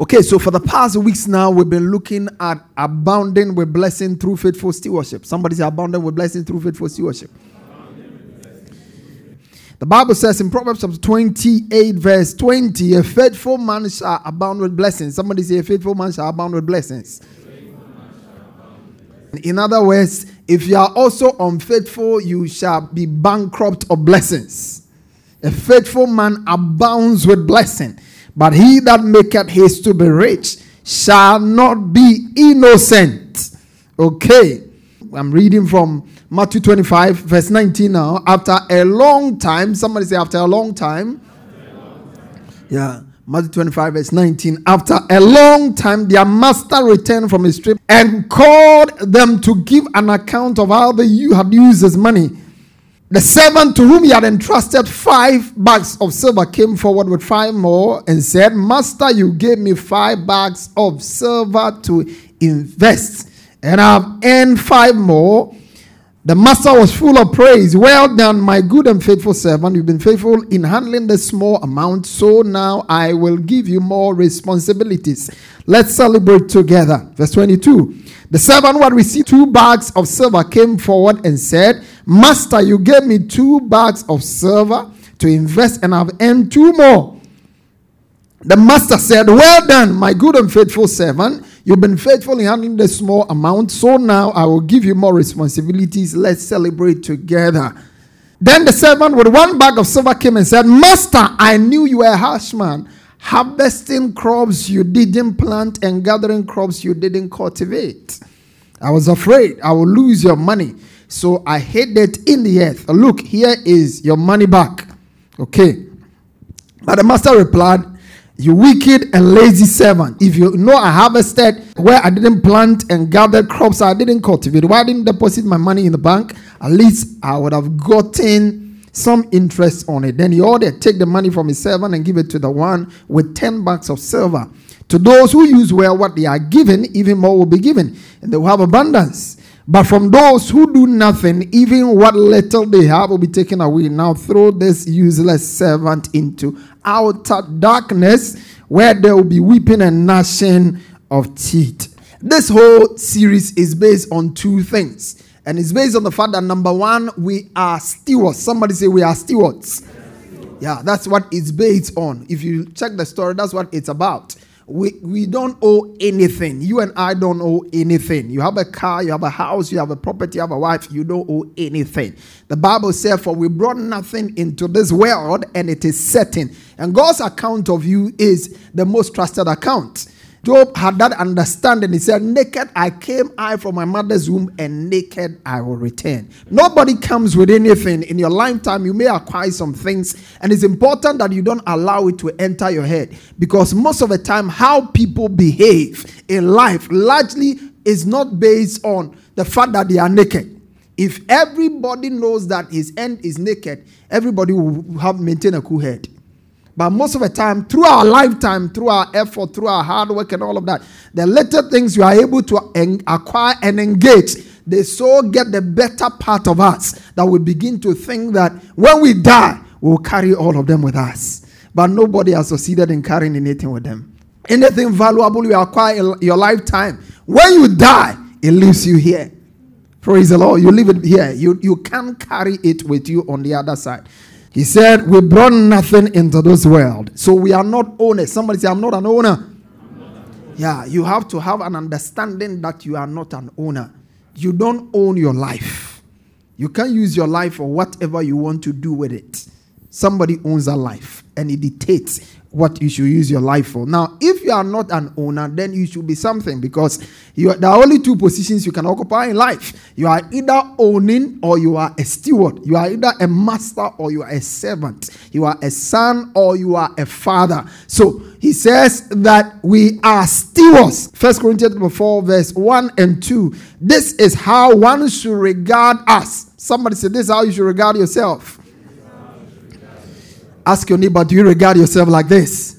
Okay, so for the past weeks now, we've been looking at abounding with blessing through faithful stewardship. Somebody say abounding with blessing through faithful stewardship. The Bible says in Proverbs 28 verse 20, a faithful man shall abound with blessings. Somebody say a faithful man shall abound with blessings. In other words, if you are also unfaithful, you shall be bankrupt of blessings. A faithful man abounds with blessing. But he that maketh haste to be rich shall not be innocent. Okay. I'm reading from Matthew 25, verse 19 now. After a long time. Somebody say after a long time. Yeah. Matthew 25, verse 19. After a long time, their master returned from his trip and called them to give an account of how they had used his money. The servant to whom he had entrusted 5 bags of silver came forward with 5 more and said, Master, you gave me 5 bags of silver to invest, and I have earned 5 more. The master was full of praise. Well done, my good and faithful servant. You've been faithful in handling the small amount, so now I will give you more responsibilities. Let's celebrate together. Verse 22. The servant who had received 2 bags of silver came forward and said, Master, you gave me 2 bags of silver to invest, and I've earned 2 more. The master said, Well done, my good and faithful servant. You've been faithful in handling the small amount, so now I will give you more responsibilities. Let's celebrate together. Then the servant with 1 bag of silver came and said, Master, I knew you were a harsh man, harvesting crops you didn't plant and gathering crops you didn't cultivate. I was afraid I would lose your money, so I hid it in the earth. Look, here is your money back. Okay. But the master replied, You wicked and lazy servant. If you know I harvested where I didn't plant and gathered crops I didn't cultivate, why didn't I deposit my money in the bank? At least I would have gotten some interest on it. Then he ordered, take the money from his servant and give it to the one with 10 bags of silver. To those who use well what they are given, even more will be given, and they will have abundance. But from those who do nothing, even what little they have will be taken away. Now throw this useless servant into outer darkness, where there will be weeping and gnashing of teeth. This whole series is based on 2 things. And it's based on the fact that, number one, we are stewards. Somebody say we are stewards. Yeah, that's what it's based on. If you check the story, that's what it's about. We don't owe anything. You and I don't owe anything. You have a car, you have a house, you have a property, you have a wife. You don't owe anything. The Bible says, for we brought nothing into this world, and it is certain. And God's account of you is the most trusted account. Job had that understanding. He said, naked I came I from my mother's womb, and naked I will return. Nobody comes with anything. In your lifetime, you may acquire some things, and it's important that you don't allow it to enter your head, because most of the time, how people behave in life largely is not based on the fact that they are naked. If everybody knows that his end is naked, everybody will have maintained a cool head. But most of the time, through our lifetime, through our effort, through our hard work and all of that, the little things you are able to acquire and engage, they so get the better part of us that we begin to think that when we die, we'll carry all of them with us. But nobody has succeeded in carrying anything with them. Anything valuable you acquire in your lifetime, when you die, it leaves you here. Praise the Lord. You leave it here. You can't carry it with you on the other side. He said, we brought nothing into this world. So we are not owners. Somebody say, I'm not an owner. Yeah, you have to have an understanding that you are not an owner. You don't own your life. You can use your life for whatever you want to do with it. Somebody owns a life and it dictates what you should use your life for. Now, if you are not an owner, then you should be something, because there are only two positions you can occupy in life. You are either owning or you are a steward. You are either a master or you are a servant. You are a son or you are a father. So he says that we are stewards. 1 Corinthians 4:1-2. This is how one should regard us. Somebody said, this is how you should regard yourself. Ask your neighbor, do you regard yourself like this?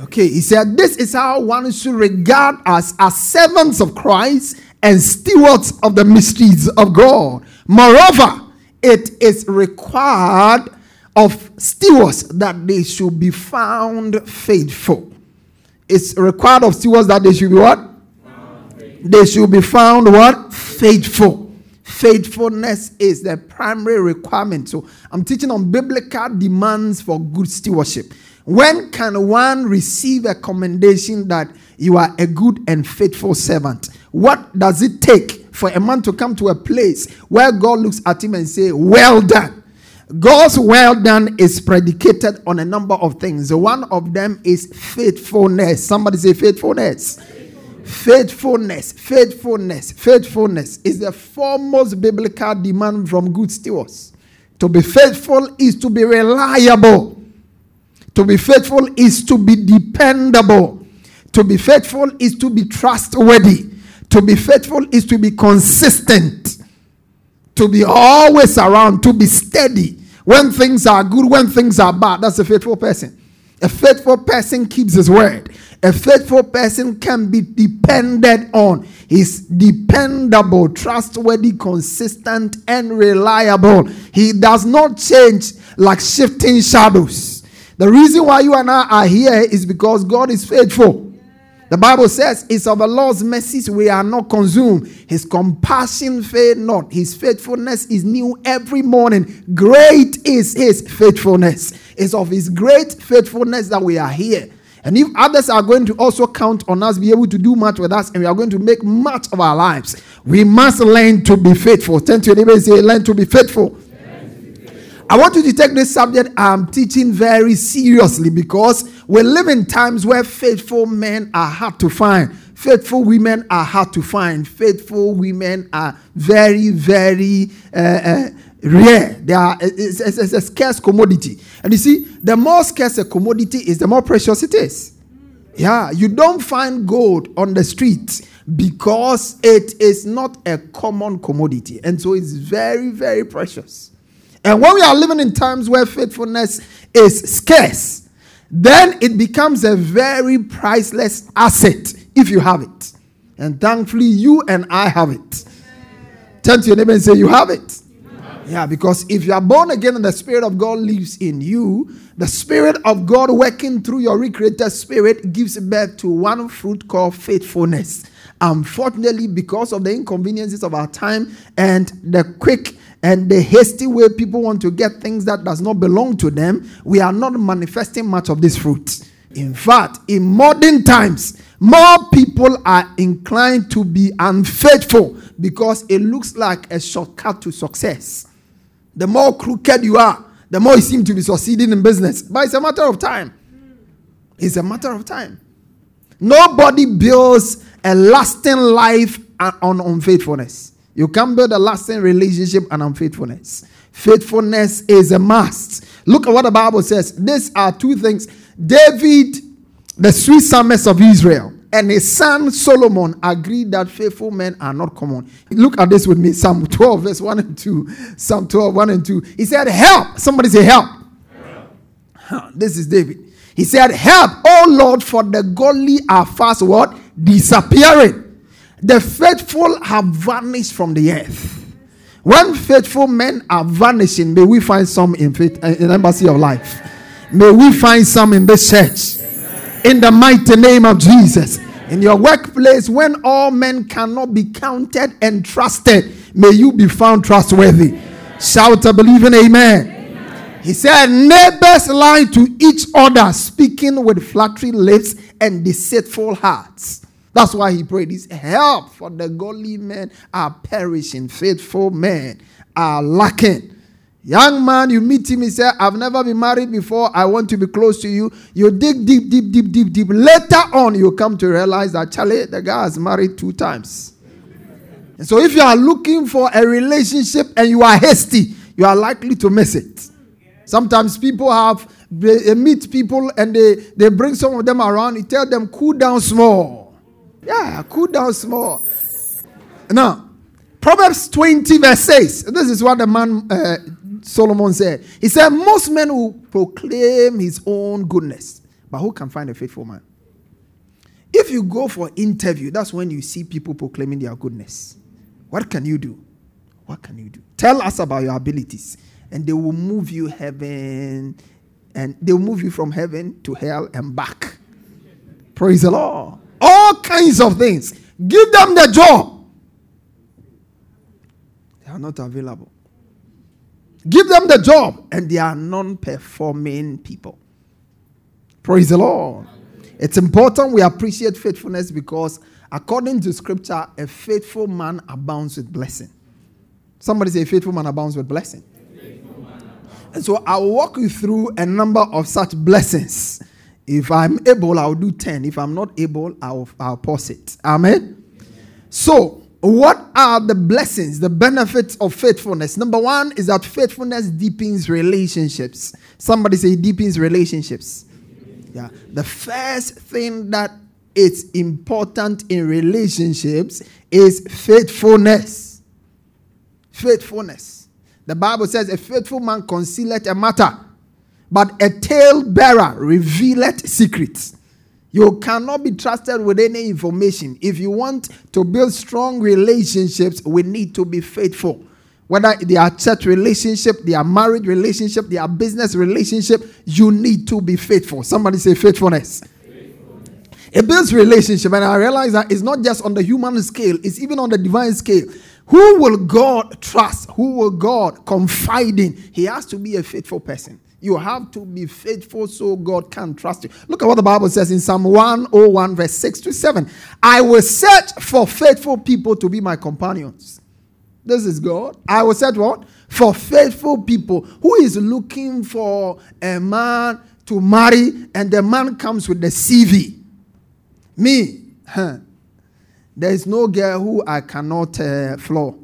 Okay, he said, this is how one should regard us, as servants of Christ and stewards of the mysteries of God. Moreover, it is required of stewards that they should be found faithful. It's required of stewards that they should be what? They should be found what? Faithful. Faithfulness is the primary requirement. So I'm teaching on biblical demands for good stewardship. When can one receive a commendation that you are a good and faithful servant? What does it take for a man to come to a place where God looks at him and say, well done? God's well done is predicated on a number of things. One of them is faithfulness. Somebody say faithfulness. Faithfulness is the foremost biblical demand from good stewards. To be faithful is to be reliable. To be faithful is to be dependable. To be faithful is to be trustworthy. To be faithful is to be consistent. To be always around. To be steady. When things are good, when things are bad, that's a faithful person. A faithful person keeps his word. A faithful person can be depended on. He's dependable, trustworthy, consistent, and reliable. He does not change like shifting shadows. The reason why you and I are here is because God is faithful. The Bible says, it's of the Lord's mercies we are not consumed. His compassion fail not. His faithfulness is new every morning. Great is his faithfulness. It's of his great faithfulness that we are here. And if others are going to also count on us, be able to do much with us, and we are going to make much of our lives, we must learn to be faithful. Turn to your neighbor and say, learn to be faithful. I want you to take this subject I'm teaching very seriously, because we live in times where faithful men are hard to find. Faithful women are hard to find. Faithful women are very, very rare. It's a scarce commodity. And you see, the more scarce a commodity is, the more precious it is. Yeah, you don't find gold on the street because it is not a common commodity. And so it's very, very precious. And when we are living in times where faithfulness is scarce, then it becomes a very priceless asset if you have it. And thankfully, you and I have it. Turn to your neighbor and say, you have it. Yeah, because if you are born again and the Spirit of God lives in you, the Spirit of God working through your recreated spirit gives birth to one fruit called faithfulness. Unfortunately, because of the inconveniences of our time and the quick and the hasty way people want to get things that does not belong to them, we are not manifesting much of this fruit. In fact, in modern times, more people are inclined to be unfaithful because it looks like a shortcut to success. The more crooked you are, the more you seem to be succeeding in business. But it's a matter of time. It's a matter of time. Nobody builds a lasting life on unfaithfulness. You can't build a lasting relationship on unfaithfulness. Faithfulness is a must. Look at what the Bible says. These are two things. David, the sweet psalmist of Israel, and his son Solomon agreed that faithful men are not common. Look at this with me. Psalm 12:1-2. Psalm 12:1-2. He said, help. Somebody say help. Help. Huh, this is David. He said, help, O Lord, for the godly are fast what? Disappearing. The faithful have vanished from the earth. When faithful men are vanishing, may we find some in the Embassy of Life. May we find some in this church. In the mighty name of Jesus. In your workplace, when all men cannot be counted and trusted, may you be found trustworthy. Shout a believing amen. He said, neighbors lie to each other, speaking with flattery lips and deceitful hearts. That's why he prayed this. Help, for the godly men are perishing. Faithful men are lacking. Young man, you meet him, he said, I've never been married before. I want to be close to you. You dig deep. Later on, you come to realize that, Charlie, the guy has married 2 times. And so if you are looking for a relationship and you are hasty, you are likely to miss it. Sometimes people they meet people and they bring some of them around. You tell them, cool down small. Yeah, cool down small. Now, Proverbs 20 verse 6. This is what the man Solomon said. He said, most men will proclaim his own goodness, but who can find a faithful man? If you go for interview, that's when you see people proclaiming their goodness. What can you do? What can you do? Tell us about your abilities. And they will move you heaven, and they'll move you from heaven to hell and back. Praise the Lord. All kinds of things. Give them the job. They are not available. Give them the job, and they are non-performing people. Praise the Lord. It's important we appreciate faithfulness because according to scripture, a faithful man abounds with blessing. Somebody say, faithful man abounds with blessing. And so I'll walk you through a number of such blessings. If I'm able, I'll do 10. If I'm not able, I'll pause it. Amen? So, what are the blessings, the benefits of faithfulness? Number one is that faithfulness deepens relationships. Somebody say, deepens relationships. Yeah. The first thing that is important in relationships is faithfulness. Faithfulness. The Bible says, a faithful man concealeth a matter, but a tale-bearer revealeth secrets. You cannot be trusted with any information. If you want to build strong relationships, we need to be faithful. Whether they are church relationship, they are married relationship, they are business relationship, you need to be faithful. Somebody say faithfulness. It builds relationship, and I realize that it's not just on the human scale, it's even on the divine scale. Who will God trust? Who will God confide in? He has to be a faithful person. You have to be faithful so God can trust you. Look at what the Bible says in Psalm 101 verse 6 to 7. I will search for faithful people to be my companions. This is God. I will search what? For faithful people. Who is looking for a man to marry and the man comes with the CV? Me. Huh. There is no girl who I cannot floor.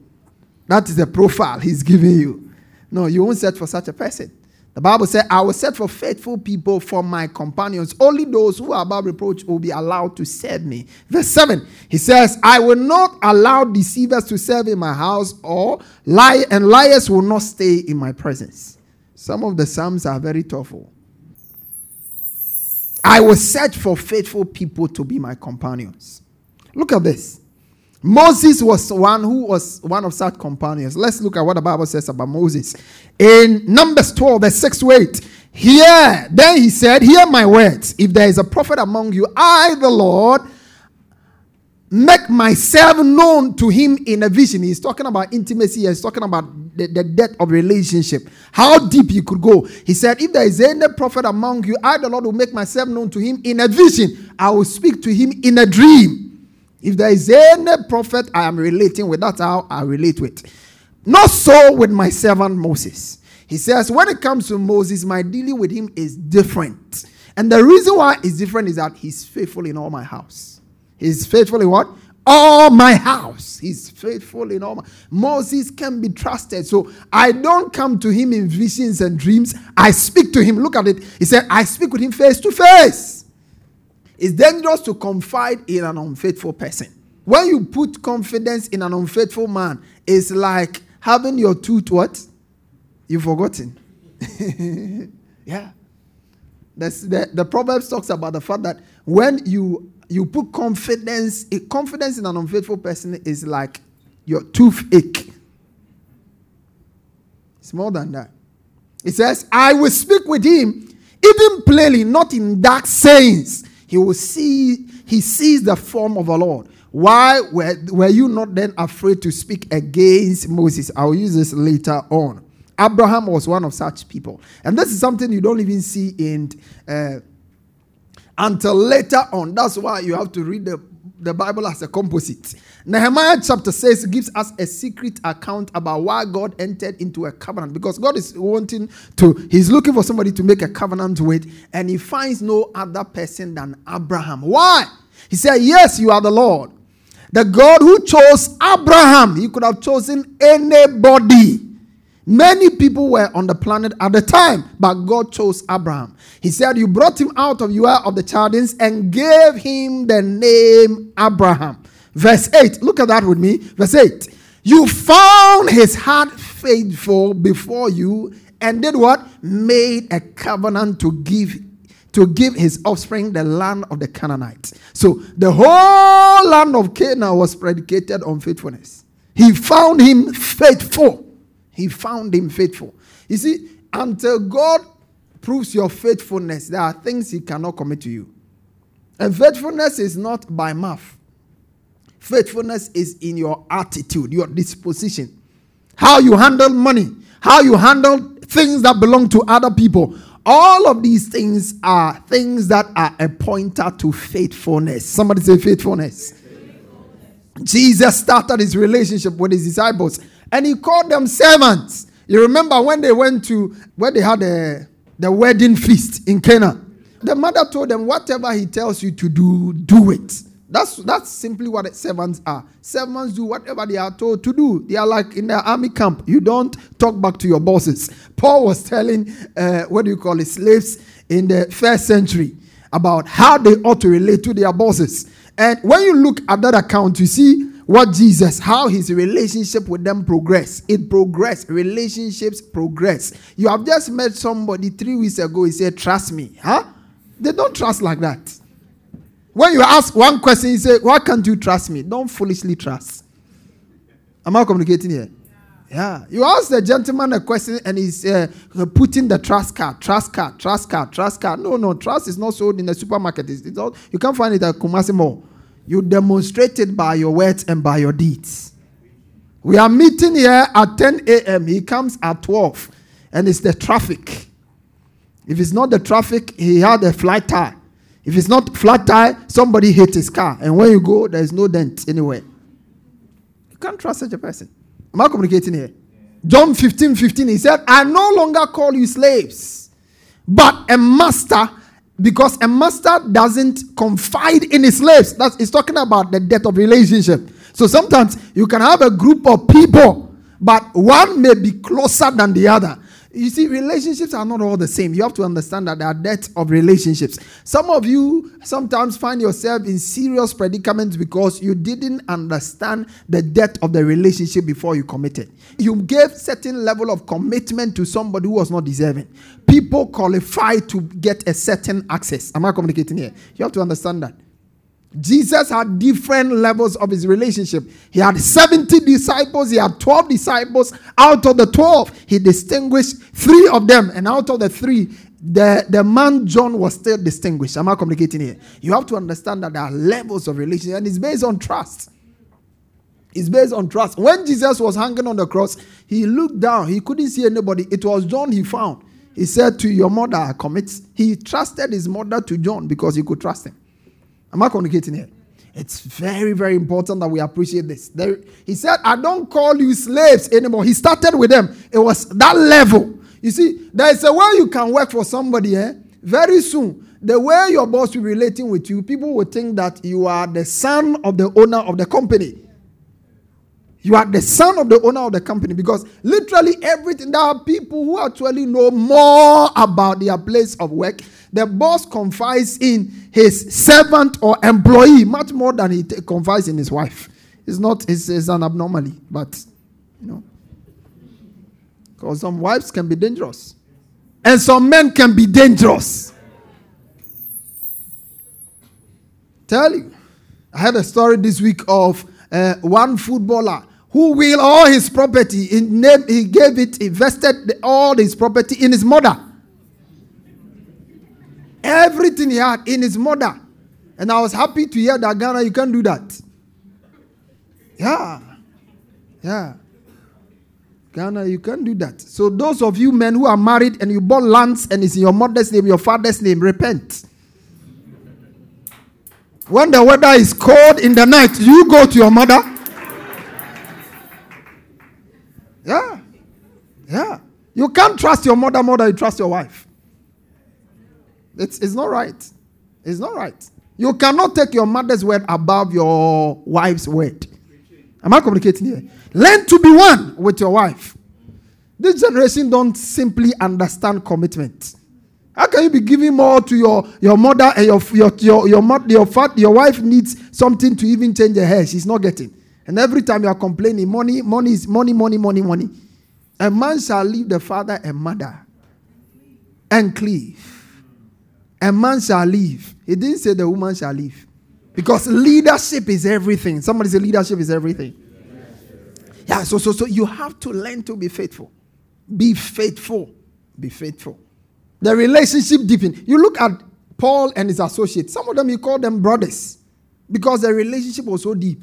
That is the profile he's giving you. No, you won't search for such a person. The Bible says, I will search for faithful people for my companions. Only those who are above reproach will be allowed to serve me. Verse 7, he says, I will not allow deceivers to serve in my house, or lie, and liars will not stay in my presence. Some of the Psalms are very tough. I will search for faithful people to be my companions. Look at this. Moses was one who was one of such companions. Let's look at what the Bible says about Moses. In Numbers 12, verse 6 to 8. Here, then he said, hear my words. If there is a prophet among you, I, the Lord, make myself known to him in a vision. He's talking about intimacy. He's talking about the depth of relationship. How deep you could go. He said, if there is any prophet among you, I, the Lord, will make myself known to him in a vision. I will speak to him in a dream. If there is any prophet I am relating with, that's how I relate with. Not so with my servant Moses. He says, when it comes to Moses, my dealing with him is different. And the reason why it's different is that he's faithful in all my house. He's faithful in what? All my house. He's faithful in all my... Moses can be trusted. So I don't come to him in visions and dreams. I speak to him. Look at it. He said, I speak with him face to face. It's dangerous to confide in an unfaithful person. When you put confidence in an unfaithful man, it's like having your tooth, what? You've forgotten. Yeah. The Proverbs talks about the fact that when you put confidence in an unfaithful person is like your toothache. It's more than that. It says, I will speak with him, even plainly, not in dark sayings. He sees the form of the Lord. Why were you not then afraid to speak against Moses? I'll use this later on. Abraham was one of such people. And this is something you don't even see in until later on. That's why you have to read the Bible as a composite. Nehemiah chapter 6 gives us a secret account about why God entered into a covenant. Because God is he's looking for somebody to make a covenant with, and he finds no other person than Abraham. Why? He said, yes, you are the Lord, the God who chose Abraham. He could have chosen anybody. Many people were on the planet at the time, but God chose Abraham. He said, you brought him out of Ur of the Chaldeans and gave him the name Abraham. Verse 8. Look at that with me. Verse 8. You found his heart faithful before you and did what? Made a covenant to give his offspring the land of the Canaanites. So the whole land of Canaan was predicated on faithfulness. He found him faithful. He found him faithful. You see, until God proves your faithfulness, there are things he cannot commit to you. And faithfulness is not by mouth. Faithfulness is in your attitude, your disposition. How you handle money, how you handle things that belong to other people. All of these things are things that are a pointer to faithfulness. Somebody say faithfulness. Jesus started his relationship with his disciples, and he called them servants. You remember when they went to where they had the wedding feast in Cana? The mother told them, whatever he tells you to do, do it. That's simply what servants are. Servants do whatever they are told to do. They are like in the army camp. You don't talk back to your bosses. Paul was telling, slaves in the first century about how they ought to relate to their bosses. And when you look at that account, you see what Jesus, how his relationship with them progressed. It progressed. Relationships progress. You have just met somebody 3 weeks ago. He said, trust me. Huh? They don't trust like that. When you ask one question, you say, why can't you trust me? Don't foolishly trust. Am I communicating here? Yeah. You ask the gentleman a question and he's putting the trust card. No, trust is not sold in the supermarket. You can't find it at Kumasi Mall. You demonstrate it by your words and by your deeds. We are meeting here at 10 a.m. He comes at 12, and it's the traffic. If it's not the traffic, he had a flat tire. If it's not flat tire, somebody hit his car. And when you go, there is no dent anywhere. You can't trust such a person. Am I communicating here? John 15:15, he said, I no longer call you slaves, but a master, because a master doesn't confide in his slaves. He's talking about the death of relationship. So sometimes you can have a group of people, but one may be closer than the other. You see, relationships are not all the same. You have to understand that there are depths of relationships. Some of you sometimes find yourself in serious predicaments because you didn't understand the depth of the relationship before you committed. You gave certain level of commitment to somebody who was not deserving. People qualify to get a certain access. Am I communicating here? You have to understand that. Jesus had different levels of his relationship. He had 70 disciples. He had 12 disciples. Out of the 12, he distinguished 3 of them. And out of the 3, the man John was still distinguished. Am I communicating here? You have to understand that there are levels of relationship. And it's based on trust. It's based on trust. When Jesus was hanging on the cross, he looked down. He couldn't see anybody. It was John he found. He said, to your mother I commit. He trusted his mother to John because he could trust him. Am I communicating here? It's very, very important that we appreciate this. He said, I don't call you slaves anymore. He started with them. It was that level. You see, there is a way you can work for somebody. Very soon, the way your boss will be relating with you, people will think that you are the son of the owner of the company. You are the son of the owner of the company, because literally everything, there are people who actually know more about their place of work. The boss confides in his servant or employee much more than he confides in his wife. It's an abnormality, but because some wives can be dangerous and some men can be dangerous. Tell you, I had a story this week of one footballer who willed all his property. He invested all his property in his mother. Everything he had in his mother. And I was happy to hear that Ghana, you can't do that. Yeah. Ghana, you can't do that. So those of you men who are married and you bought lands and it's in your mother's name, your father's name, repent. When the weather is cold in the night, you go to your mother. Yeah. Yeah. You can't trust your mother, you trust your wife. It's not right. It's not right. You cannot take your mother's word above your wife's word. Am I communicating here? Learn to be one with your wife. This generation don't simply understand commitment. How can you be giving more to your mother and your wife needs something to even change her hair? She's not getting. And every time you are complaining, money. A man shall leave the father and mother and cleave. A man shall leave. He didn't say the woman shall leave. Because leadership is everything. Somebody say leadership is everything. Yeah, so you have to learn to be faithful. Be faithful. Be faithful. The relationship deepens. You look at Paul and his associates. Some of them, you call them brothers because the relationship was so deep.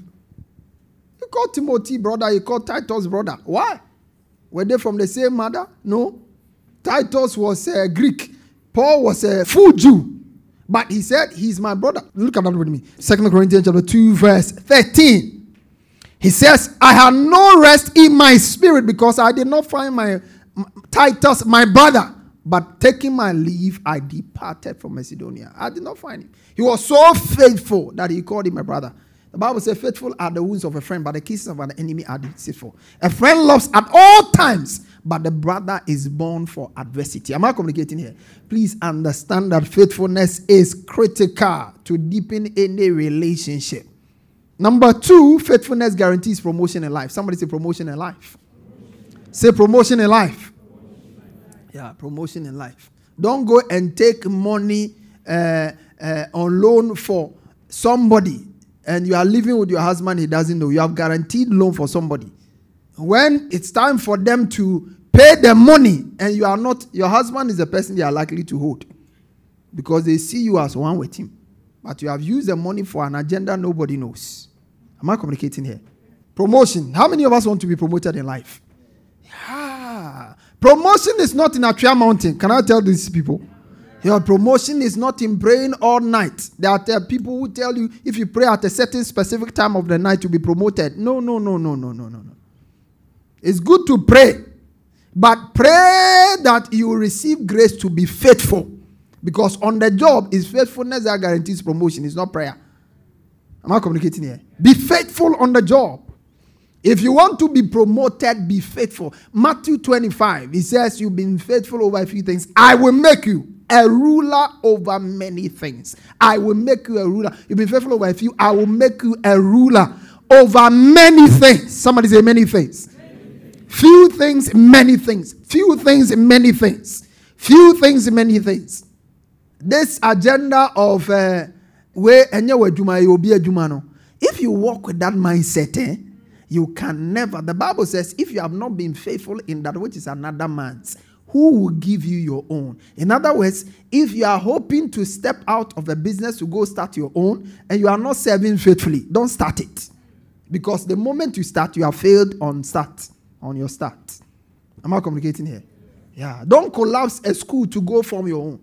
You call Timothy brother, you call Titus brother. Why? Were they from the same mother? No. Titus was a Greek. Paul was a full Jew. But he said, he's my brother. Look at that with me. 2 Corinthians chapter 2, verse 13. He says, I had no rest in my spirit because I did not find Titus, my brother. But taking my leave, I departed from Macedonia. I did not find him. He was so faithful that he called him a brother. The Bible says, faithful are the wounds of a friend, but the kisses of an enemy are deceitful. A friend loves at all times, but the brother is born for adversity. Am I communicating here? Please understand that faithfulness is critical to deepen any relationship. Number two, faithfulness guarantees promotion in life. Somebody say promotion in life. Say promotion in life. Yeah, promotion in life. Don't go and take money on loan for somebody and you are living with your husband, he doesn't know. You have guaranteed loan for somebody. When it's time for them to pay the money and you are not, your husband is the person they are likely to hold because they see you as one with him. But you have used the money for an agenda nobody knows. Am I communicating here? Promotion. How many of us want to be promoted in life? Yeah. Promotion is not in Accra Mountain. Can I tell these people? Your promotion is not in praying all night. There are people who tell you if you pray at a certain specific time of the night, you'll be promoted. No. It's good to pray. But pray that you receive grace to be faithful. Because on the job, it's faithfulness that guarantees promotion. It's not prayer. Am I communicating here? Be faithful on the job. If you want to be promoted, be faithful. Matthew 25, he says, you've been faithful over a few things. I will make you a ruler over many things. I will make you a ruler. You've been faithful over a few. I will make you a ruler over many things. Somebody say many things. Few things, many things. Few things, many things. Few things, many things. This agenda of where if you walk with that mindset, you can never. The Bible says, if you have not been faithful in that which is another man's, who will give you your own? In other words, if you are hoping to step out of a business to go start your own and you are not serving faithfully, don't start it. Because the moment you start, you have failed on your start. Am I communicating here? Yeah. Don't collapse a school to go form your own.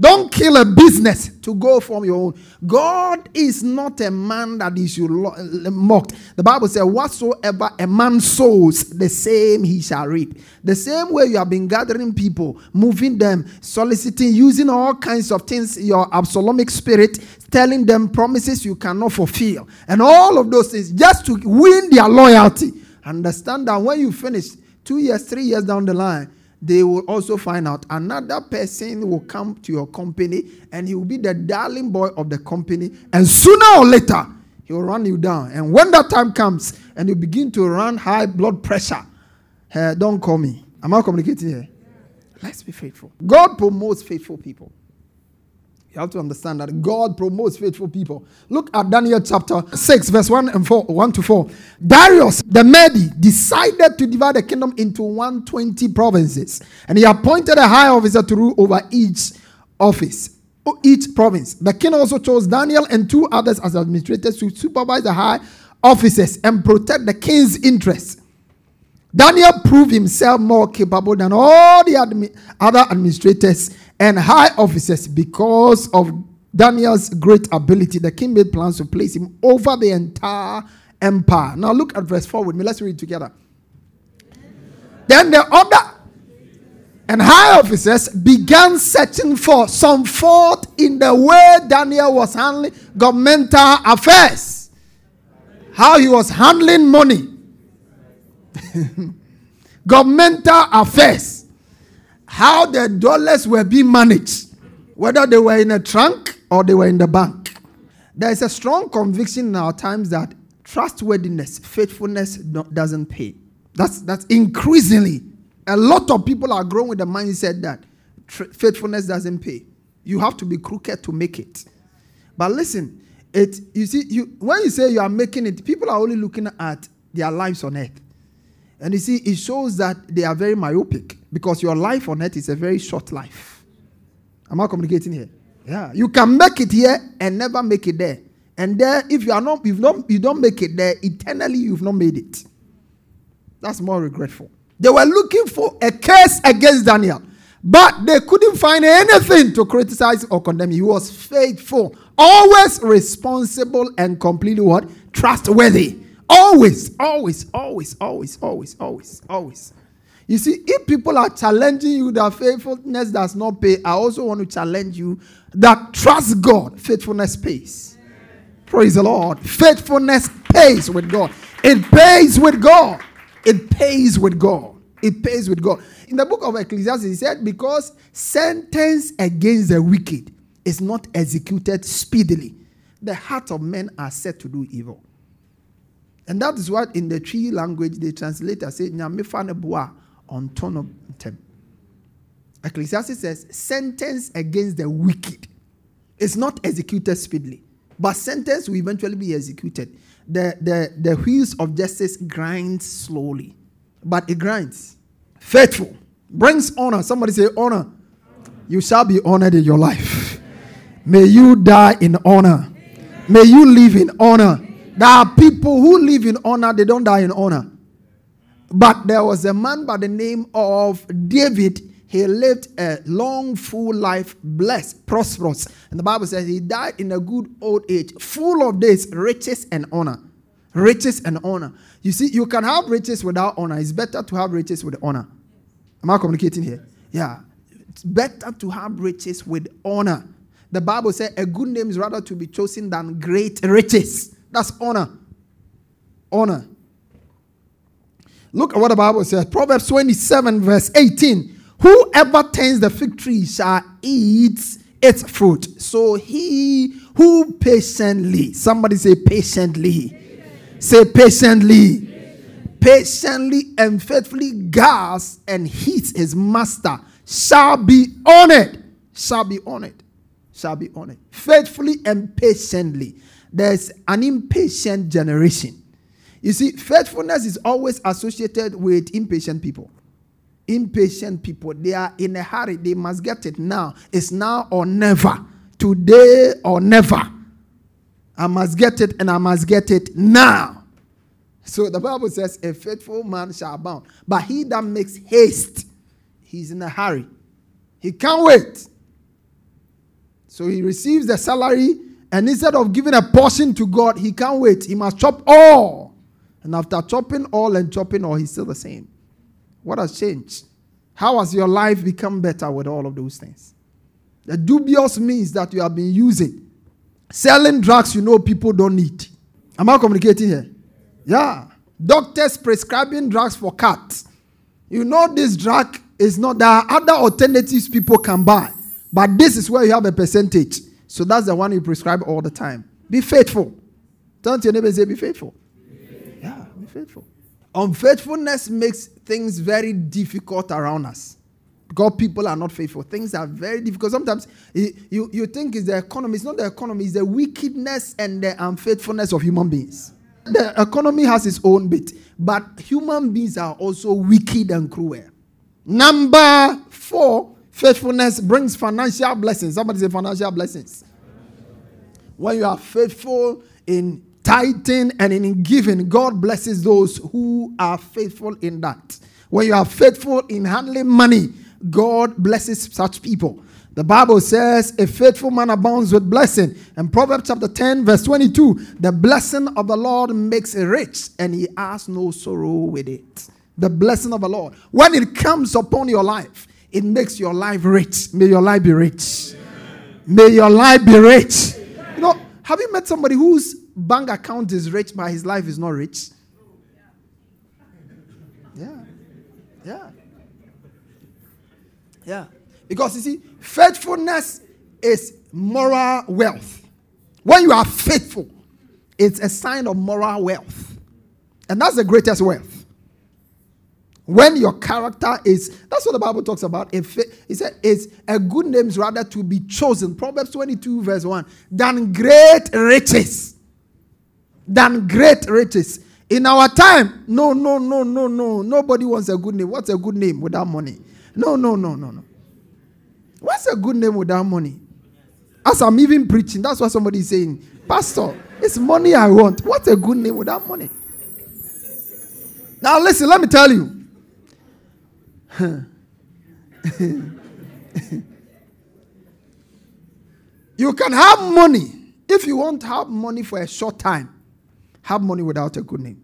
Don't kill a business to go form your own. God is not a man that he should mock. The Bible says, whatsoever a man sows, the same he shall reap. The same way you have been gathering people, moving them, soliciting, using all kinds of things, your Absalomic spirit, telling them promises you cannot fulfill. And all of those things just to win their loyalty. Understand that when you finish 2 years, 3 years down the line, they will also find out another person will come to your company and he will be the darling boy of the company. And sooner or later, he will run you down. And when that time comes and you begin to run high blood pressure, don't call me. Am I communicating here? Yeah. Let's be faithful. God promotes faithful people. You have to understand that God promotes faithful people. Look at Daniel chapter 6, verse 1 to 4. Darius the Mede decided to divide the kingdom into 120 provinces. And he appointed a high officer to rule over each province. The king also chose Daniel and two others as administrators to supervise the high officers and protect the king's interests. Daniel proved himself more capable than all the other administrators and high officers. Because of Daniel's great ability, the king made plans to place him over the entire empire. Now look at verse 4 with me. Let's read it together. Then the other and high officers began searching for some fault in the way Daniel was handling governmental affairs, how he was handling money, governmental affairs, how the dollars were being managed, whether they were in a trunk or they were in the bank. There is a strong conviction in our times that trustworthiness, faithfulness doesn't pay. That's increasingly, a lot of people are growing with the mindset that faithfulness doesn't pay. You have to be crooked to make it. But listen, when you say you are making it, people are only looking at their lives on earth. And you see, it shows that they are very myopic, because your life on earth is a very short life. Am I communicating here? Yeah. You can make it here and never make it there. And there, if you are not, you don't make it there, eternally you've not made it. That's more regretful. They were looking for a case against Daniel, but they couldn't find anything to criticize or condemn. He was faithful, always responsible, and completely what? Trustworthy. Always. You see, if people are challenging you that faithfulness does not pay, I also want to challenge you that trust God, faithfulness pays. Praise the Lord. Faithfulness pays with God. It pays with God. It pays with God. It pays with God. In the book of Ecclesiastes, he said, because sentence against the wicked is not executed speedily, the heart of men are set to do evil. And that is what in the tree language the translator said, Ecclesiastes says, sentence against the wicked is not executed speedily, but sentence will eventually be executed. The wheels of justice grind slowly, but it grinds. Faithful brings honor. Somebody say honor. You shall be honored in your life. May you die in honor. May you live in honor. There are people who live in honor, they don't die in honor. But there was a man by the name of David. He lived a long, full life, blessed, prosperous. And the Bible says he died in a good old age, full of days, riches and honor. Riches and honor. You see, you can have riches without honor. It's better to have riches with honor. Am I communicating here? Yeah. It's better to have riches with honor. The Bible says a good name is rather to be chosen than great riches. That's honor. Honor. Look at what the Bible says. Proverbs 27 verse 18. Whoever tends the fig tree shall eat its fruit. So he who patiently, somebody say patiently. Patiently. Say patiently. Patiently and faithfully guards and heeds his master shall be honored. Shall be honored. Shall be honored. Faithfully and patiently. There's an impatient generation. You see, faithfulness is always associated with impatient people. Impatient people, they are in a hurry. They must get it now. It's now or never. Today or never. I must get it, and I must get it now. So the Bible says, a faithful man shall abound. But he that makes haste, he's in a hurry. He can't wait. So he receives the salary, and instead of giving a portion to God, he can't wait. He must chop all. And after chopping all, he's still the same. What has changed? How has your life become better with all of those things? The dubious means that you have been using. Selling drugs you know people don't need. Am I communicating here? Yeah. Doctors prescribing drugs for cats. You know this drug is not, there are other alternatives people can buy. But this is where you have a percentage. So that's the one you prescribe all the time. Be faithful. Turn to your neighbor and say, be faithful. Yeah, be faithful. Unfaithfulness makes things very difficult around us. Because people are not faithful. Things are very difficult. Sometimes you think it's the economy. It's not the economy. It's the wickedness and the unfaithfulness of human beings. The economy has its own bit. But human beings are also wicked and cruel. Number 4, faithfulness brings financial blessings. Somebody say financial blessings. When you are faithful in tithing and in giving, God blesses those who are faithful in that. When you are faithful in handling money, God blesses such people. The Bible says, a faithful man abounds with blessing. And Proverbs chapter 10, verse 22, the blessing of the Lord makes rich, and he has no sorrow with it. The blessing of the Lord. When it comes upon your life, it makes your life rich. May your life be rich. Amen. May your life be rich. Amen. You know, have you met somebody whose bank account is rich, but his life is not rich? Yeah. Because you see, faithfulness is moral wealth. When you are faithful, it's a sign of moral wealth. And that's the greatest wealth. When your character is, that's what the Bible talks about. It said it's a good name rather to be chosen. Proverbs 22 verse 1. Than great riches. In our time, no. Nobody wants a good name. What's a good name without money? No. What's a good name without money? As I'm even preaching, that's what somebody is saying. Pastor, it's money I want. What's a good name without money? Now listen, let me tell you. You can have money. If you want to have money for a short time, have money without a good name.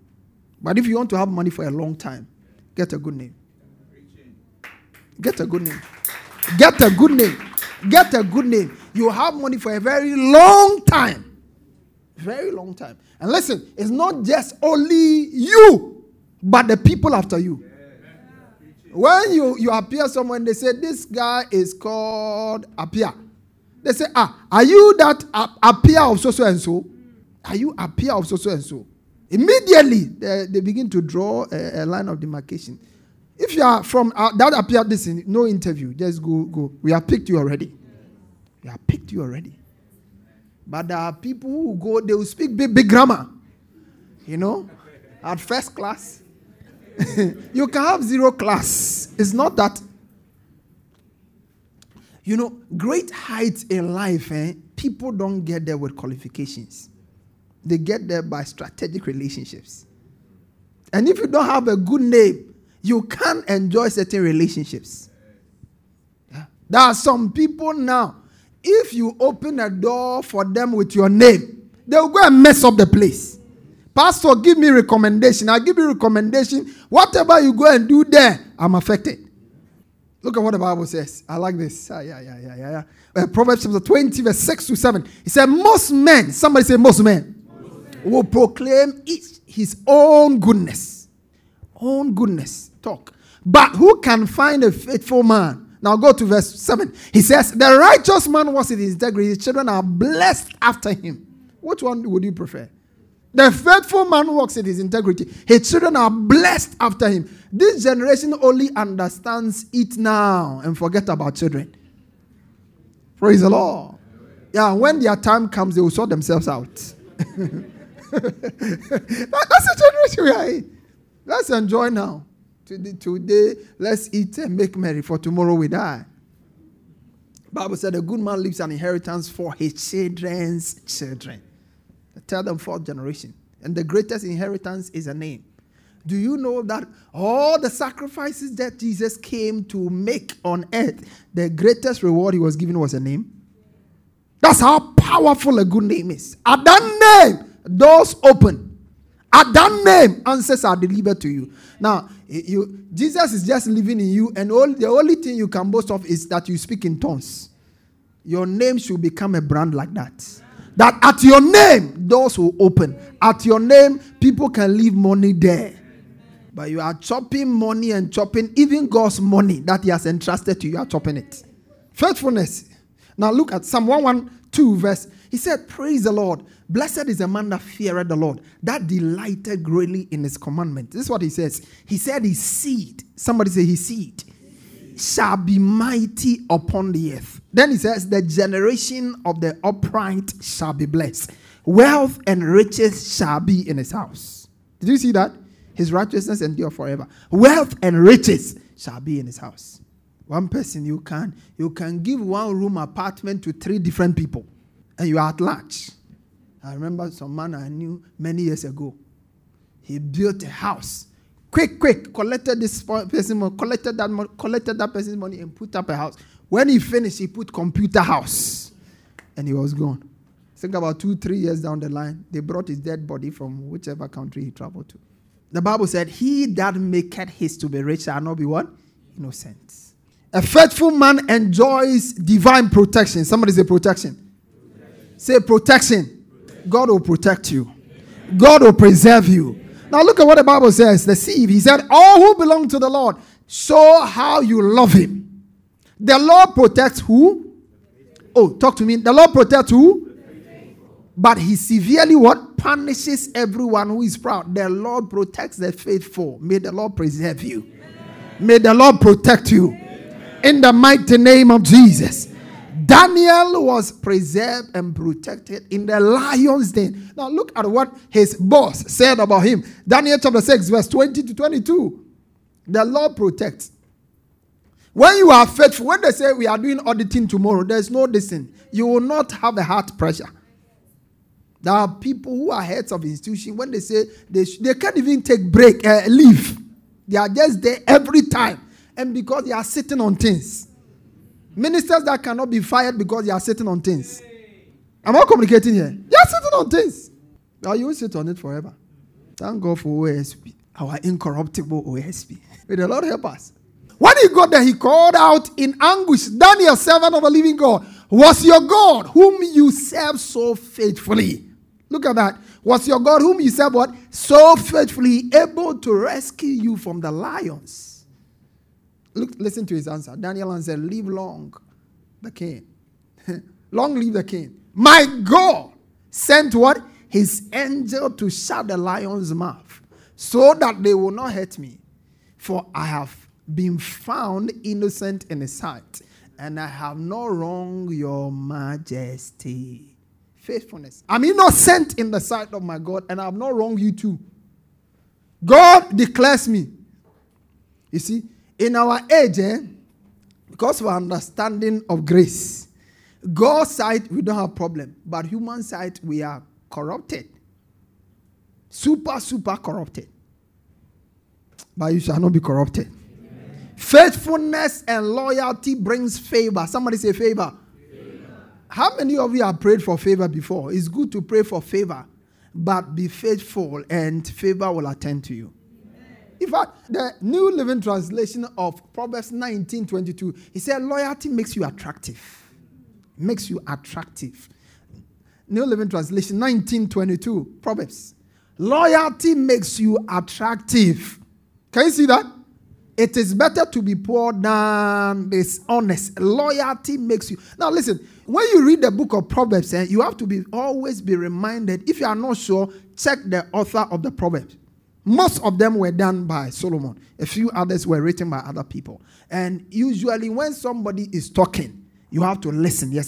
But if you want to have money for a long time, get a good name. Get a good name. You have money for a very long time. And listen, it's not just only you, but the people after you. When you appear somewhere, they say, this guy is called Apia. They say, are you that Apia of so-so and so? Are you Apia of so-so and so? Immediately, they begin to draw a line of demarcation. If you are from that appeared this in no interview, just go. We have picked you already. But there are people who go, they will speak big grammar. You know, at first class. You can have zero class. It's not that. You know, great heights in life, people don't get there with qualifications. They get there by strategic relationships. And if you don't have a good name, you can't enjoy certain relationships. Yeah. There are some people now, if you open a door for them with your name, they will go and mess up the place. Pastor, give me recommendation. I'll give you recommendation. Whatever you go and do there, I'm affected. Look at what the Bible says. I like this. Proverbs chapter 20, verse 6 to 7. It said, most men, somebody say most men. Will proclaim each his own goodness talk, but who can find a faithful man? Now go to verse 7. He says, the righteous man was in his integrity, his children are blessed after him. Which one would you prefer? The faithful man walks in his integrity, his children are blessed after him. This generation only understands it now and forget about children. Praise the Lord. Yeah, when their time comes, they will sort themselves out. That's the generation we are in. Let's enjoy now. Today, let's eat and make merry, for tomorrow we die. Bible said a good man leaves an inheritance for his children's children. Tell them fourth generation. And the greatest inheritance is a name. Do you know that all the sacrifices that Jesus came to make on earth, the greatest reward he was given was a name? That's how powerful a good name is. At that name, doors open. At that name, answers are delivered to you. Now, Jesus is just living in you, and the only thing you can boast of is that you speak in tongues. Your name should become a brand like that. That at your name, doors will open. At your name, people can leave money there. But you are chopping money and chopping even God's money that he has entrusted to you. You are chopping it. Faithfulness. Now look at Psalm 112 verse. He said, praise the Lord. Blessed is a man that feareth the Lord, that delighted greatly in his commandment. This is what he says. He said his seed, somebody say his seed, shall be mighty upon the earth. Then he says, the generation of the upright shall be blessed. Wealth and riches shall be in his house. Did you see that? His righteousness endure forever. Wealth and riches shall be in his house. One person, you can give one room apartment to 3 different people. And you are at large. I remember some man I knew many years ago. He built a house. Quick, collected this person's money, collected that person's money and put up a house. When he finished, he put computer house. And he was gone. Think about 2-3 years down the line, they brought his dead body from whichever country he traveled to. The Bible said, he that maketh haste to be rich shall not be what? Innocent. A faithful man enjoys divine protection. Somebody say protection. Say protection. God will protect you. God will preserve you. Now look at what the Bible says. The seed. He said, all who belong to the Lord, show how you love him. The Lord protects who? Oh, talk to me. The Lord protects who? But he severely what? Punishes everyone who is proud. The Lord protects the faithful. May the Lord preserve you. May the Lord protect you. In the mighty name of Jesus. Daniel was preserved and protected in the lion's den. Now look at what his boss said about him. Daniel chapter 6 verse 20 to 22. The Lord protects. When you are faithful, when they say we are doing auditing tomorrow, there is no dissing. You will not have a heart pressure. There are people who are heads of institution. When they say they can't even take break, leave. They are just there every time. And because they are sitting on things. Ministers that cannot be fired because they are sitting on things. Am I communicating here? They are sitting on things. Now you will sit on it forever. Thank God for OSP. Our incorruptible OSP. May the Lord help us. When he got there, he called out in anguish, Daniel, servant of the living God, was your God whom you serve so faithfully. Look at that. Was your God whom you serve what? So faithfully able to rescue you from the lions. Look, listen to his answer. Daniel answered, live long, the king. Long live the king. My God sent what? His angel to shut the lion's mouth so that they will not hurt me. For I have been found innocent in his sight. And I have no wrong your majesty. Faithfulness. I'm innocent in the sight of my God. And I have no wrong you too. God declares me. You see. In our age, because of our understanding of grace, God's side, we don't have problem. But human side, we are corrupted. Super corrupted. But you shall not be corrupted. Amen. Faithfulness and loyalty brings favor. Somebody say favor. How many of you have prayed for favor before? It's good to pray for favor. But be faithful and favor will attend to you. In fact, the New Living Translation of Proverbs 19:22, he said, loyalty makes you attractive. Makes you attractive. New Living Translation 19:22, Proverbs. Loyalty makes you attractive. Can you see that? It is better to be poor than dishonest. Loyalty makes you. Now listen, when you read the book of Proverbs, you have to always be reminded, if you are not sure, check the author of the Proverbs. Most of them were done by Solomon. A few others were written by other people. And usually when somebody is talking, you have to listen. When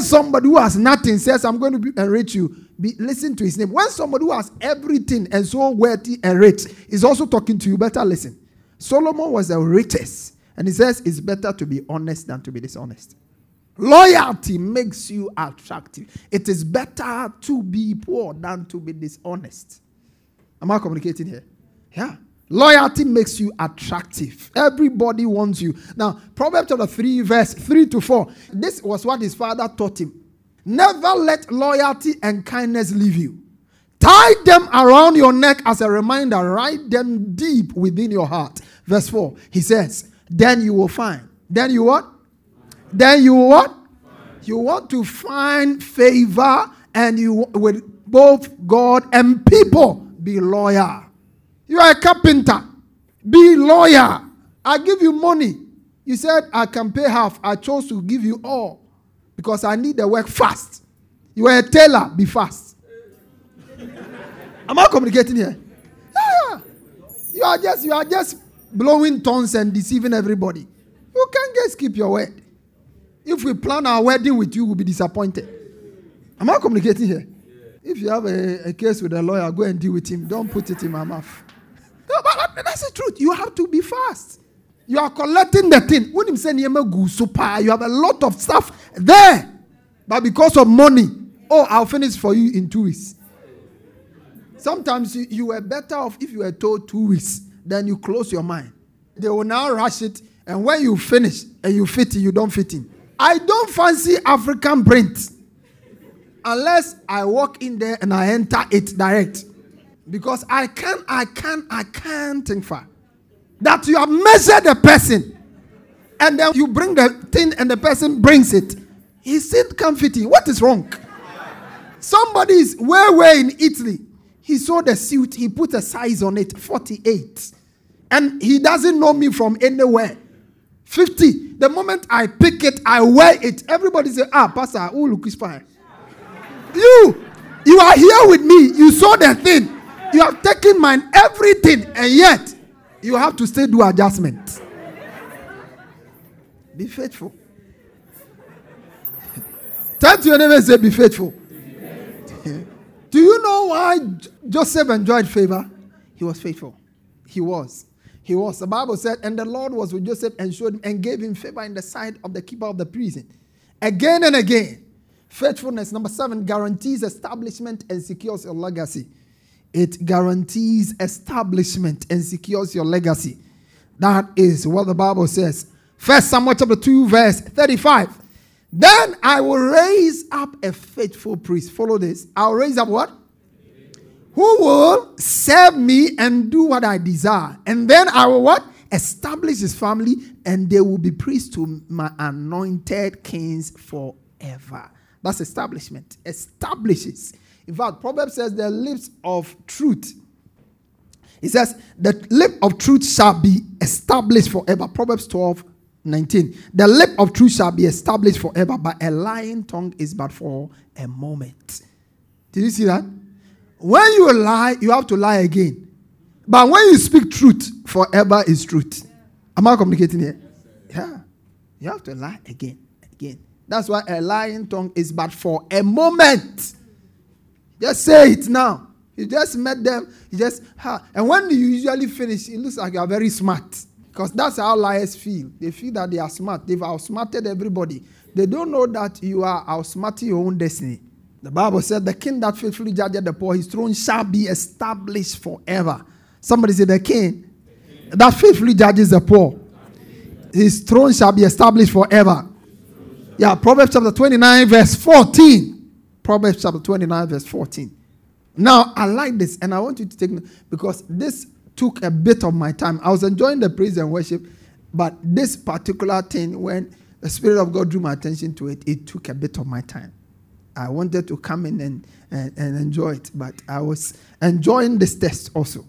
somebody who has nothing says, I'm going to enrich you, listen to his name. When somebody who has everything and so wealthy and rich is also talking to you, better listen. Solomon was the richest. And he says, it's better to be honest than to be dishonest. Loyalty makes you attractive. It is better to be poor than to be dishonest. Am I communicating here? Yeah. Loyalty makes you attractive. Everybody wants you. Now, Proverbs chapter 3, verse 3 to 4. This was what his father taught him. Never let loyalty and kindness leave you. Tie them around your neck as a reminder. Write them deep within your heart. Verse 4, he says, then you will find. Then you what? Then you what? You want to find favor and you with both God and people. Be loyal. You are a carpenter. Be loyal. I give you money. You said I can pay half. I chose to give you all because I need the work fast. You are a tailor. Be fast. Am I communicating here? Yeah. You are just blowing tongues and deceiving everybody. You can't just keep your word. If we plan our wedding with you, we'll be disappointed. Am I communicating here? Yeah. If you have a case with a lawyer, go and deal with him. Don't put it in my mouth. No, but that's the truth. You have to be fast. You are collecting the thing. You have a lot of stuff there. But because of money, oh, I'll finish for you in 2 weeks. Sometimes you were better off if you were told 2 weeks, then you close your mind. They will now rush it, and when you finish and you fit in, you don't fit in. I don't fancy African print unless I walk in there and I enter it direct. Because I can't think far. That you have measured the person and then you bring the thing and the person brings it. He said, come fit in. What is wrong? Somebody is way in Italy. He saw the suit. He put a size on it, 48. And he doesn't know me from anywhere. 50. The moment I pick it, I wear it. Everybody say, Pastor, oh, look, it's fine. You are here with me. You saw the thing. You have taken mine, everything. And yet, you have to still do adjustments. Be faithful. Turn to your neighbor and say, be faithful. Do you know why Joseph enjoyed favor? He was faithful. He was. The Bible said, and the Lord was with Joseph and showed him and gave him favor in the sight of the keeper of the prison. Again and again. Faithfulness, number 7, guarantees establishment and secures your legacy. It guarantees establishment and secures your legacy. That is what the Bible says. 1 Samuel chapter 2 verse 35. Then I will raise up a faithful priest. Follow this. I'll raise up what? Who will serve me and do what I desire. And then I will what? Establish his family, and they will be priests to my anointed kings forever. That's establishment. Establishes. In fact, Proverbs says the lips of truth. It says the lip of truth shall be established forever. Proverbs 12:19. The lip of truth shall be established forever, but a lying tongue is but for a moment. Did you see that? When you lie, you have to lie again. But when you speak truth, forever is truth. Am I communicating here? Yeah. You have to lie again. That's why a lying tongue is but for a moment. Just say it now. You just met them. You just, and when you usually finish, it looks like you are very smart. Because that's how liars feel. They feel that they are smart. They've outsmarted everybody. They don't know that you are outsmarting your own destiny. The Bible said, the king that faithfully judges the poor, his throne shall be established forever. Somebody say, the king that faithfully judges the poor, his throne shall be established forever. Yeah, Proverbs chapter 29 verse 14. Proverbs chapter 29 verse 14. Now, I like this, and I want you to take note, because this took a bit of my time. I was enjoying the praise and worship, but this particular thing, when the Spirit of God drew my attention to it, it took a bit of my time. I wanted to come in and enjoy it, but I was enjoying this test also.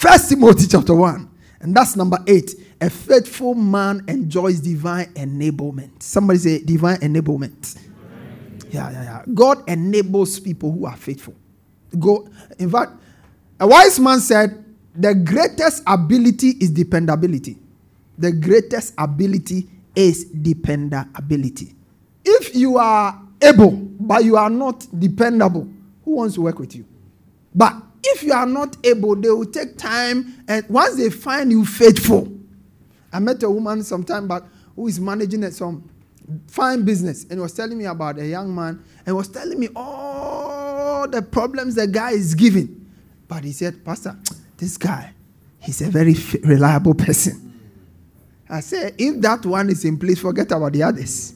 1 Timothy chapter 1, and that's number 8. A faithful man enjoys divine enablement. Somebody say divine enablement. Yeah. God enables people who are faithful. In fact, a wise man said, the greatest ability is dependability. The greatest ability is dependability. If you are able, but you are not dependable, who wants to work with you? But if you are not able, they will take time, and once they find you faithful. I met a woman some time back who is managing some fine business, and was telling me about a young man, and was telling me all the problems the guy is giving. But he said, Pastor, this guy, he's a very reliable person. I said, if that one is in place, forget about the others.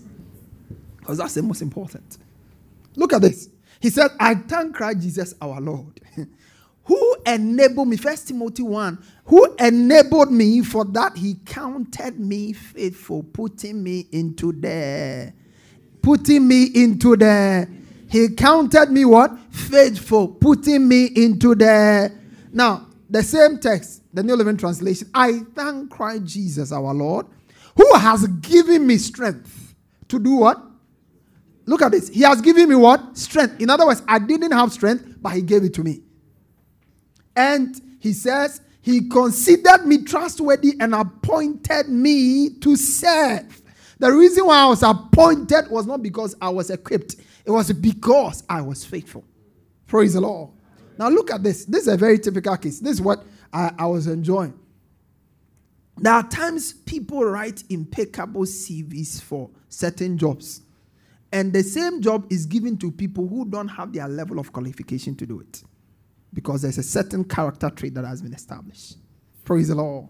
Because that's the most important. Look at this. He said, I thank Christ Jesus our Lord, who enabled me, 1 Timothy 1, who enabled me, for that he counted me faithful, he counted me what? Faithful, putting me into the, now, the same text, the New Living Translation, I thank Christ Jesus our Lord, who has given me strength to do what? Look at this. He has given me what? Strength. In other words, I didn't have strength, but he gave it to me. And he says, he considered me trustworthy and appointed me to serve. The reason why I was appointed was not because I was equipped. It was because I was faithful. Praise the Lord. Now look at this. This is a very typical case. This is what I was enjoying. There are times people write impeccable CVs for certain jobs. And the same job is given to people who don't have their level of qualification to do it. Because there's a certain character trait that has been established. Praise the Lord.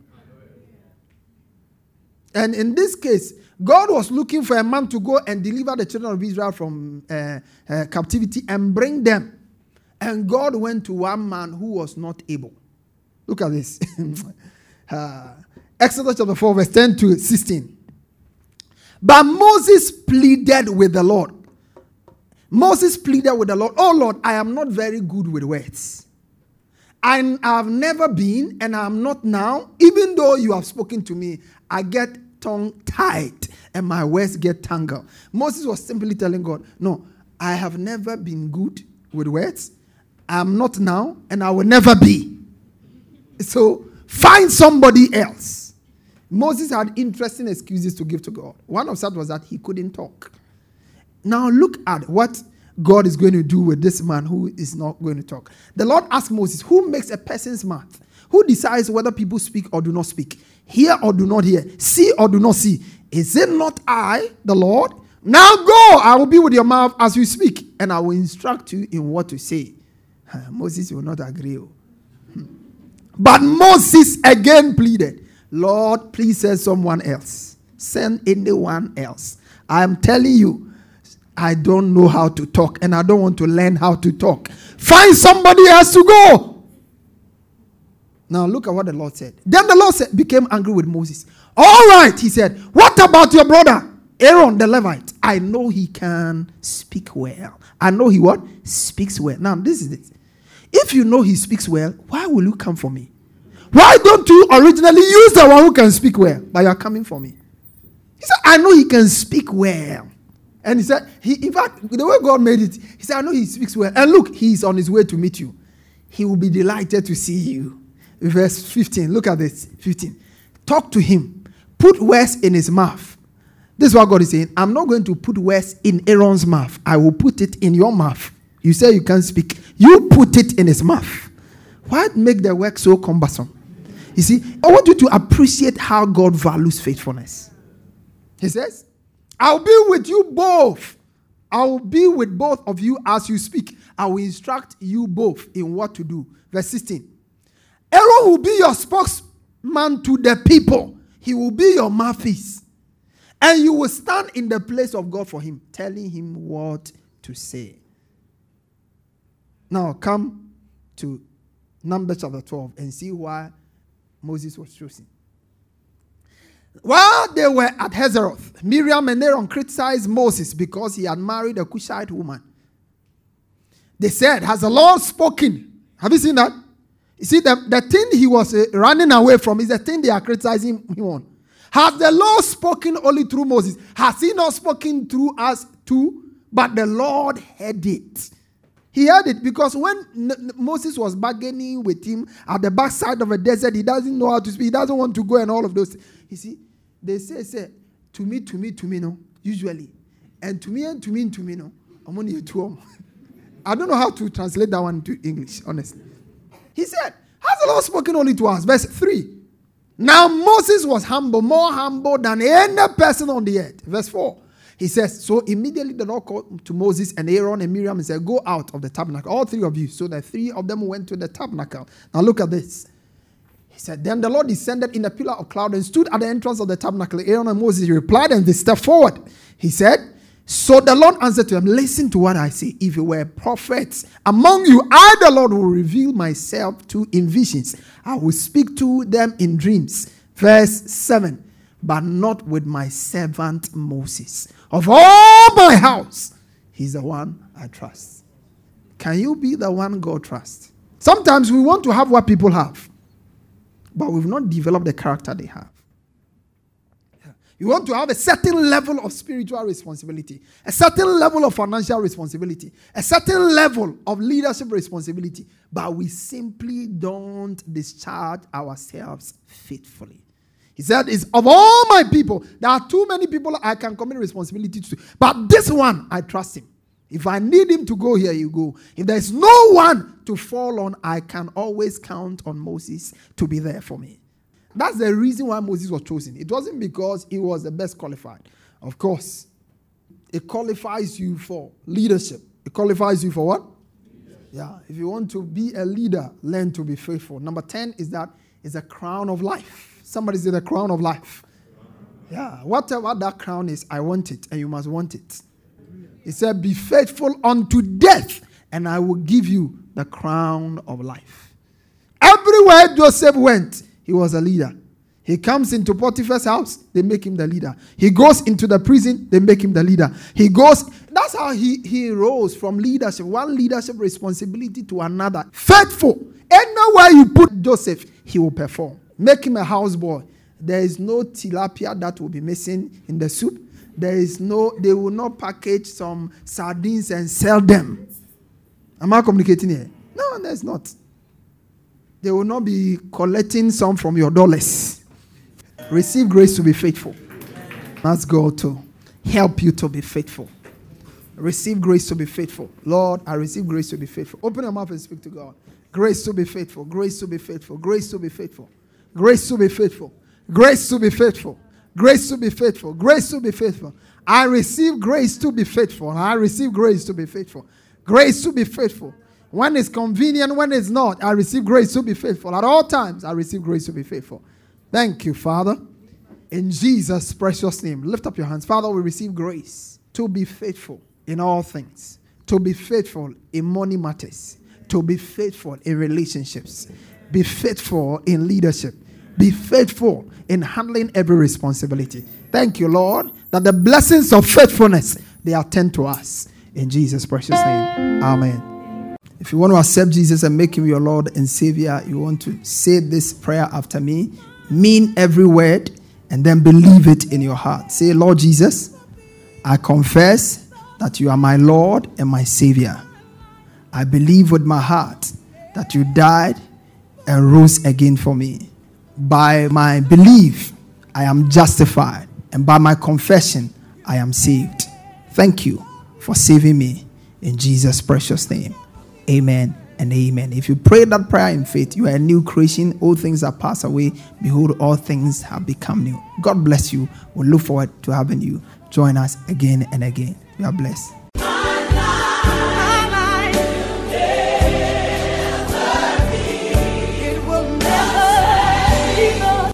And in this case, God was looking for a man to go and deliver the children of Israel from captivity and bring them. And God went to one man who was not able. Look at this. Exodus chapter 4, verse 10 to 16. But Moses pleaded with the Lord. Moses pleaded with the Lord, "Oh Lord, I am not very good with words. I have never been and I am not now. Even though you have spoken to me, I get tongue-tied and my words get tangled." Moses was simply telling God, "No, I have never been good with words. I am not now and I will never be. So find somebody else." Moses had interesting excuses to give to God. One of such was that he couldn't talk. Now look at what God is going to do with this man who is not going to talk. The Lord asked Moses, "Who makes a person's mouth? Who decides whether people speak or do not speak? Hear or do not hear? See or do not see? Is it not I, the Lord? Now go, I will be with your mouth as you speak, and I will instruct you in what to say." Moses will not agree. But Moses again pleaded, "Lord, please send someone else. Send anyone else. I am telling you, I don't know how to talk and I don't want to learn how to talk. Find somebody else to go." Now look at what the Lord said. Then the Lord became angry with Moses. "All right," he said, "what about your brother Aaron the Levite? I know he can speak well. I know he what? Speaks well." Now this is it. If you know he speaks well, why will you come for me? Why don't you originally use the one who can speak well? But you are coming for me. He said, "I know he can speak well." And he said, in fact, the way God made it, he said, "I know he speaks well. And look, he is on his way to meet you. He will be delighted to see you." Verse 15. Look at this. 15. "Talk to him. Put words in his mouth." This is what God is saying. I'm not going to put words in Aaron's mouth. I will put it in your mouth. You say you can't speak. You put it in his mouth. Why make the work so cumbersome? You see, I want you to appreciate how God values faithfulness. He says, "I'll be with you both. I'll be with both of you as you speak. I will instruct you both in what to do." Verse 16. "Aaron will be your spokesman to the people. He will be your mouthpiece. And you will stand in the place of God for him, telling him what to say." Now come to Numbers chapter 12 and see why Moses was chosen. While they were at Hazeroth, Miriam and Aaron criticized Moses because he had married a Cushite woman. They said, "Has the Lord spoken?" Have you seen that? You see, the thing he was running away from is the thing they are criticizing him on. "Has the Lord spoken only through Moses? Has he not spoken through us too?" But the Lord heard it. He heard it because when Moses was bargaining with him at the backside of a desert, he doesn't know how to speak. He doesn't want to go and all of those. You see, they say, to me, no, usually. And to me, and to me, and to me, no. I'm only a two. I don't know how to translate that one to English, honestly. He said, "Has the Lord spoken only to us?" Verse 3. Now Moses was humble, more humble than any person on the earth. Verse 4. He says, so immediately the Lord called to Moses and Aaron and Miriam and said, "Go out of the tabernacle, all three of you." So the three of them went to the tabernacle. Now look at this. He said, "Then the Lord descended in a pillar of cloud and stood at the entrance of the tabernacle. Aaron and Moses replied and they stepped forward." He said, so the Lord answered to them, "Listen to what I say. If you were prophets among you, I, the Lord, will reveal myself to in visions. I will speak to them in dreams." Verse 7. "But not with my servant Moses. Of all my house, he's the one I trust." Can you be the one God trusts? Sometimes we want to have what people have, but we've not developed the character they have. You want to have a certain level of spiritual responsibility, a certain level of financial responsibility, a certain level of leadership responsibility, but we simply don't discharge ourselves faithfully. He said, "It's of all my people, there are too many people I can commit responsibility to. But this one, I trust him. If I need him to go here, you go. If there's no one to fall on, I can always count on Moses to be there for me." That's the reason why Moses was chosen. It wasn't because he was the best qualified. Of course, It qualifies you for leadership. It qualifies you for what? Leadership. Yeah. If you want to be a leader, learn to be faithful. Number 10 is that it's a crown of life. Somebody said a crown of life. Yeah. Whatever that crown is, I want it and you must want it. It said, be faithful unto death and I will give you the crown of life. Everywhere Joseph went, he was a leader. He comes into Potiphar's house, they make him the leader. He goes into the prison, they make him the leader. He goes, that's how he rose from leadership, one leadership responsibility to another. Faithful. Anywhere you put Joseph, he will perform. Make him a houseboy. There is no tilapia that will be missing in the soup. There is no, they will not package some sardines and sell them. Am I communicating here? No, there's not. They will not be collecting some from your dollars. Receive grace to be faithful. Ask God to help you to be faithful. Receive grace to be faithful. Lord, I receive grace to be faithful. Open your mouth and speak to God. Grace to be faithful. Grace to be faithful. Grace to be faithful. Grace to be faithful. Grace to be faithful. Grace to be faithful. Grace to be faithful. I receive grace to be faithful. I receive grace to be faithful. Grace to be faithful. When it's convenient, when it's not, I receive grace to be faithful. At all times, I receive grace to be faithful. Thank you, Father. In Jesus' precious name, lift up your hands. Father, we receive grace to be faithful in all things. To be faithful in money matters. To be faithful in relationships. Be faithful in leadership. Be faithful in handling every responsibility. Thank you, Lord, that the blessings of faithfulness, they attend to us. In Jesus' precious name, amen. If you want to accept Jesus and make him your Lord and Savior, you want to say this prayer after me. Mean every word and then believe it in your heart. Say, Lord Jesus, I confess that you are my Lord and my Savior. I believe with my heart that you died and rose again for me. By my belief, I am justified, and by my confession, I am saved. Thank you for saving me in Jesus' precious name. Amen and amen. If you pray that prayer in faith, you are a new creation. All things have passed away. Behold, all things have become new. God bless you. We look forward to having you join us again and again. You are blessed.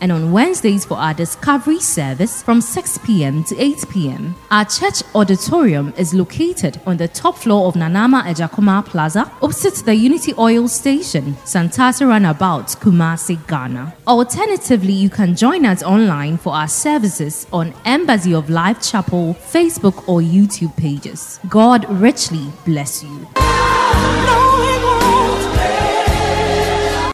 and on Wednesdays for our Discovery service from 6 p.m. to 8 p.m. Our church auditorium is located on the top floor of Nanama Ejakuma Plaza, opposite the Unity Oil Station, Santasi Roundabout, Kumasi, Ghana. Alternatively, you can join us online for our services on Embassy of Life Chapel, Facebook or YouTube pages. God richly bless you.